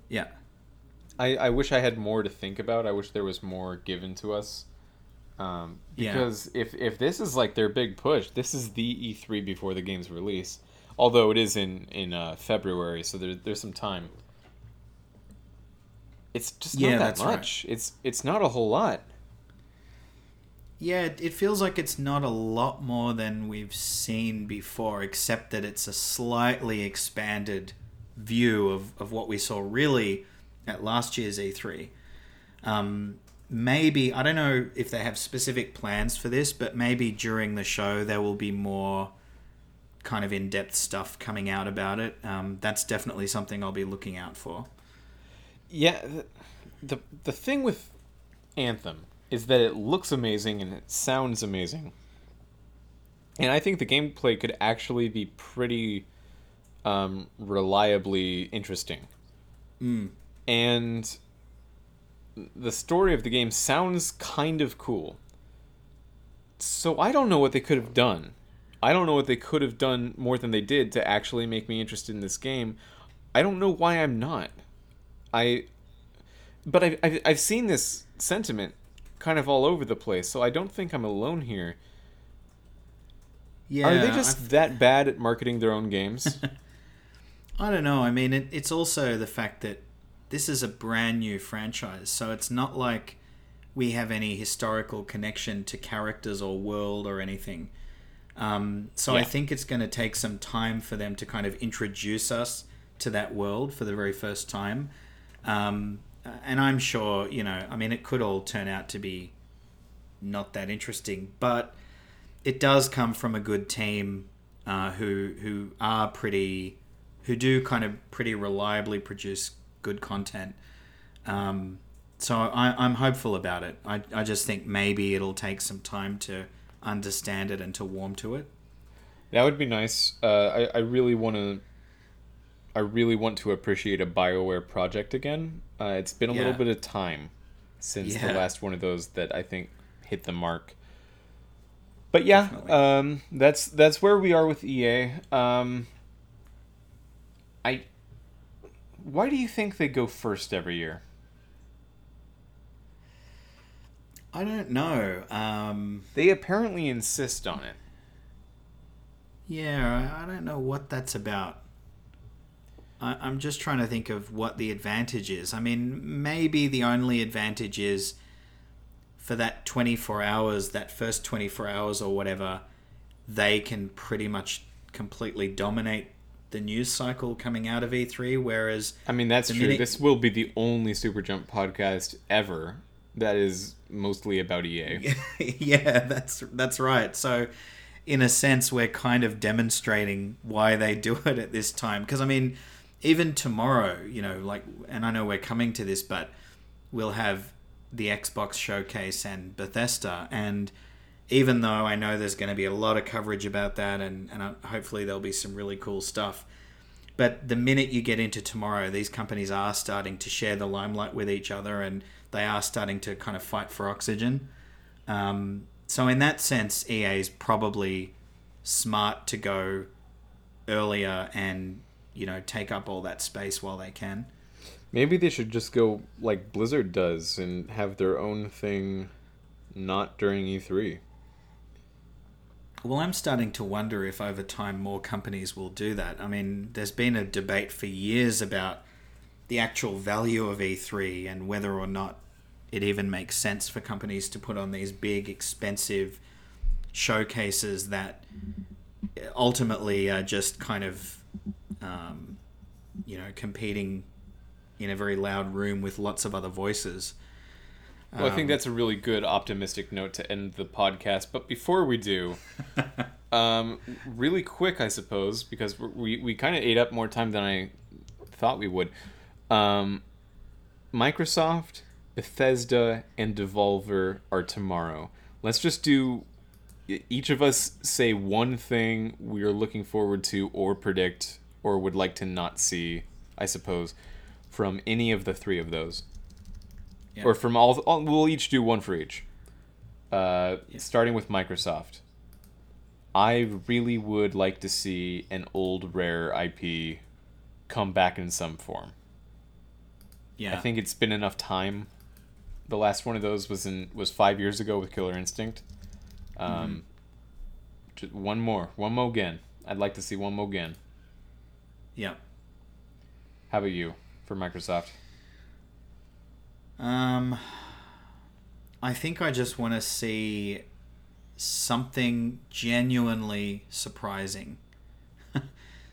Yeah. I, I wish I had more to think about. I wish there was more given to us. Um, because yeah. if, if this is like their big push, this is the E three before the game's release. Although it is in, in uh, February, so there, there's some time. It's just not yeah, that much. Right. It's it's not a whole lot. Yeah, it feels like it's not a lot more than we've seen before, except that it's a slightly expanded view of, of what we saw really at last year's E three. Um Maybe, I don't know if they have specific plans for this, but maybe during the show there will be more kind of in-depth stuff coming out about it. Um, that's definitely something I'll be looking out for. Yeah, the, the thing with Anthem is that it looks amazing and it sounds amazing. And I think the gameplay could actually be pretty um, reliably interesting. Mm. And the story of the game sounds kind of cool. So I don't know what they could have done. I don't know what they could have done more than they did to actually make me interested in this game. I don't know why I'm not. I, but I've, I've, I've seen this sentiment kind of all over the place, so I don't think I'm alone here. Yeah, are they just I've... that bad at marketing their own games? I don't know. I mean, it, it's also the fact that this is a brand new franchise, so it's not like we have any historical connection to characters or world or anything. Um, so yeah. I think it's going to take some time for them to kind of introduce us to that world for the very first time. Um, and I'm sure, you know, I mean, it could all turn out to be not that interesting, but it does come from a good team uh, who who are pretty, who do kind of pretty reliably produce good content. Um, so I, I'm hopeful about it. I, I just think maybe it'll take some time to understand it and to warm to it. That would be nice. Uh, I, I really want to I really want to appreciate a BioWare project again. Uh, it's been a yeah. little bit of time since yeah. the last one of those that I think hit the mark. But yeah, um, that's that's where we are with E A. Um, I why do you think they go first every year? I don't know. Um, they apparently insist on it. Yeah, I don't know what that's about. I, I'm just trying to think of what the advantage is. I mean, maybe the only advantage is for that twenty-four hours, that first twenty-four hours or whatever, they can pretty much completely dominate the news cycle coming out of E three, whereas... I mean, that's true. Minute- this will be the only Super Jump podcast ever that is mostly about E A. Yeah, that's that's right. So, in a sense, we're kind of demonstrating why they do it at this time. Because, I mean, even tomorrow, you know, like, and I know we're coming to this, but we'll have the Xbox showcase and Bethesda. And even though I know there's going to be a lot of coverage about that, and, and hopefully there'll be some really cool stuff. But the minute you get into tomorrow, these companies are starting to share the limelight with each other, and they are starting to kind of fight for oxygen. Um, so in that sense, E A is probably smart to go earlier and, you know, take up all that space while they can. Maybe they should just go like Blizzard does and have their own thing not during E three. Well, I'm starting to wonder if over time more companies will do that. I mean, there's been a debate for years about the actual value of E three and whether or not it even makes sense for companies to put on these big, expensive showcases that ultimately are just kind of, um, you know, competing in a very loud room with lots of other voices. Well, I think that's a really good optimistic note to end the podcast. But before we do, um, really quick, I suppose, because we we kind of ate up more time than I thought we would. Um, Microsoft, Bethesda, and Devolver are tomorrow. Let's just do each of us say one thing we are looking forward to or predict or would like to not see, I suppose, from any of the three of those. Yep. Or from all, all... We'll each do one for each. Uh, yep. Starting with Microsoft. I really would like to see an old, rare I P come back in some form. Yeah. I think it's been enough time. The last one of those was in was five years ago with Killer Instinct. Um, mm-hmm. Just one more. One more again. I'd like to see one more again. Yeah. How about you for Microsoft? Um, I think I just want to see something genuinely surprising.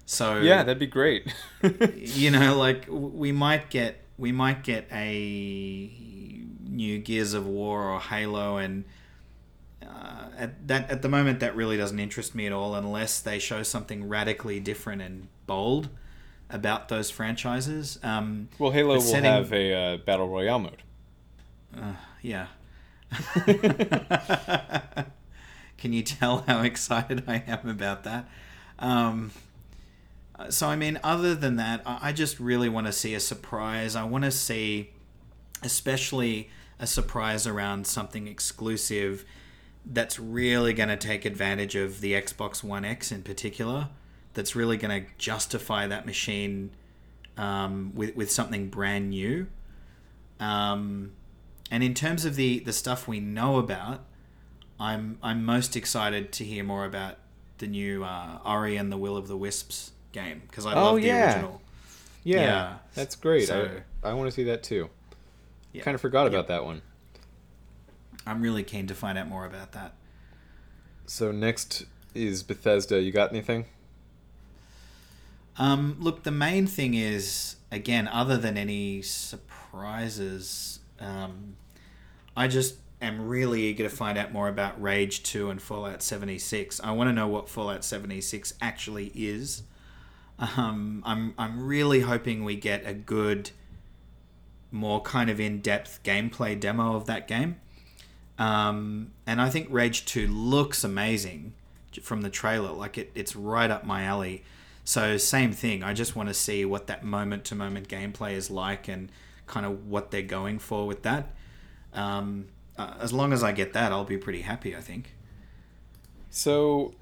So yeah, that'd be great. You know, like we might get we might get a new Gears of War or Halo, and uh, at that at the moment that really doesn't interest me at all, unless they show something radically different and bold about those franchises. Um, well, Halo will setting... have a uh, Battle Royale mode. Uh, yeah. Can you tell how excited I am about that? Um, so, I mean, other than that, I just really want to see a surprise. I want to see, especially a surprise around something exclusive that's really going to take advantage of the Xbox One X in particular, that's really going to justify that machine um, with, with something brand new. Um, and in terms of the, the stuff we know about, I'm I'm most excited to hear more about the new uh, Ori and the Will of the Wisps game, because I love oh, yeah. the original. Yeah, yeah. That's great. So, I, I want to see that too. Yeah. Kind of forgot about yeah. that one. I'm really keen to find out more about that. So next is Bethesda. You got anything? Um, look, the main thing is, again, other than any surprises, um, I just am really eager to find out more about Rage two and Fallout seventy-six. I want to know what Fallout seventy-six actually is. Um, I'm I'm really hoping we get a good, more kind of in-depth gameplay demo of that game. Um, and I think Rage two looks amazing from the trailer. Like, it, it's right up my alley. So same thing. I just want to see what that moment-to-moment gameplay is like and kind of what they're going for with that. Um, uh, as long as I get that, I'll be pretty happy, I think. So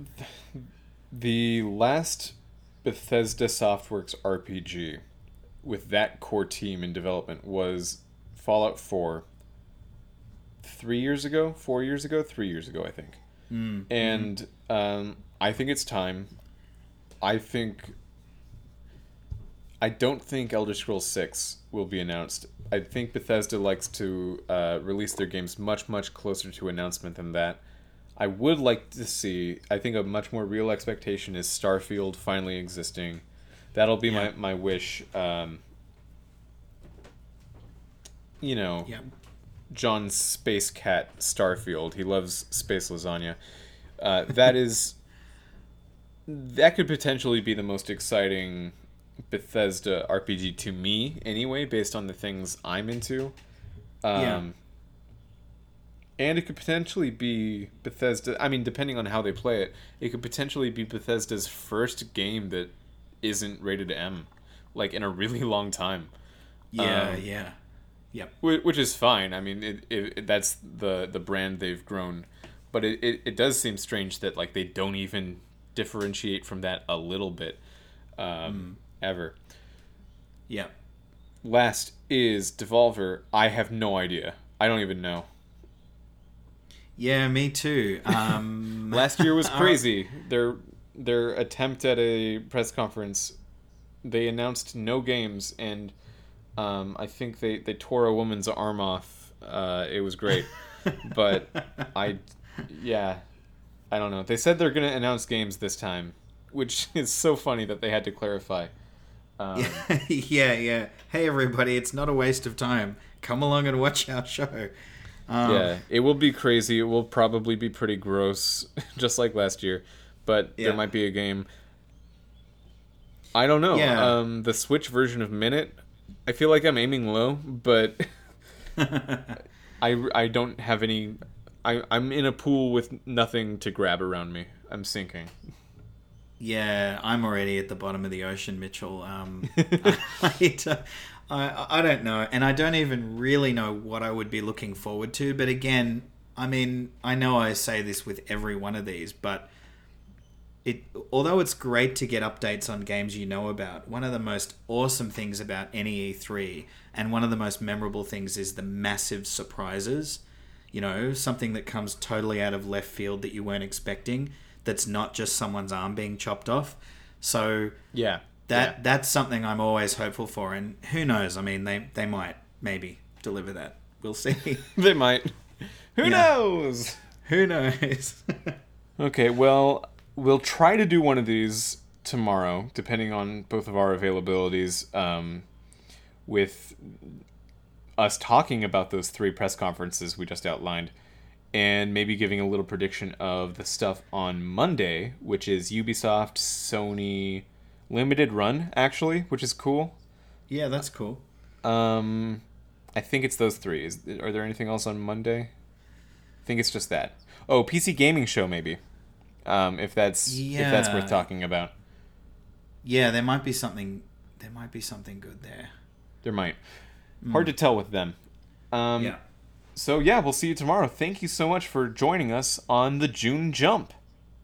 the last Bethesda Softworks R P G with that core team in development was Fallout four three years ago, four years ago, three years ago, I think. Mm. And um, I think it's time. I think I don't think Elder Scrolls six will be announced. I think Bethesda likes to uh, release their games much, much closer to announcement than that. I would like to see, I think a much more real expectation is Starfield finally existing. That'll be yeah. my, my wish. Um, you know, yeah. John Space Cat Starfield. He loves space lasagna. Uh, that is... That could potentially be the most exciting Bethesda R P G to me, anyway, based on the things I'm into. Um, yeah. And it could potentially be Bethesda... I mean, depending on how they play it, it could potentially be Bethesda's first game that isn't rated M, like, in a really long time. Yeah, um, yeah. Yep. Which is fine. I mean, it, it, that's the, the brand they've grown. But it, it, it does seem strange that, like, they don't even... differentiate from that a little bit um, mm. ever. Yeah. Last is Devolver. I have no idea. I don't even know. Yeah, me too. Um... Last year was crazy. their their attempt at a press conference, they announced no games, and um, I think they, they tore a woman's arm off. Uh, it was great. But I... Yeah... I don't know. They said they're going to announce games this time, which is so funny that they had to clarify. Um, yeah, yeah. Hey, everybody, it's not a waste of time. Come along and watch our show. Um, yeah, it will be crazy. It will probably be pretty gross, just like last year. But yeah. there might be a game. I don't know. Yeah. Um, the Switch version of Minute, I feel like I'm aiming low, but I, I don't have any... I, I'm in a pool with nothing to grab around me. I'm sinking. Yeah, I'm already at the bottom of the ocean, Mitchell. Um, I, I, I don't know. And I don't even really know what I would be looking forward to. But again, I mean, I know I say this with every one of these, but it although it's great to get updates on games you know about, one of the most awesome things about any E three and one of the most memorable things is the massive surprises. You know, something that comes totally out of left field that you weren't expecting, that's not just someone's arm being chopped off. So yeah, that yeah. that's something I'm always hopeful for. And who knows? I mean, they, they might maybe deliver that. We'll see. They might. Who yeah. knows? Who knows? Okay, well, we'll try to do one of these tomorrow, depending on both of our availabilities um, with... us talking about those three press conferences we just outlined, and maybe giving a little prediction of the stuff on Monday, which is Ubisoft, Sony, limited run, actually, which is cool. Yeah, that's cool. Um, I think it's those three. Is, are there anything else on Monday? I think it's just that. Oh, P C gaming show maybe. Um, if that's yeah. if that's worth talking about. Yeah, there might be something. There might be something good there. There might. Mm. Hard to tell with them. Um, yeah. So yeah, we'll see you tomorrow. Thank you so much for joining us on the June Jump.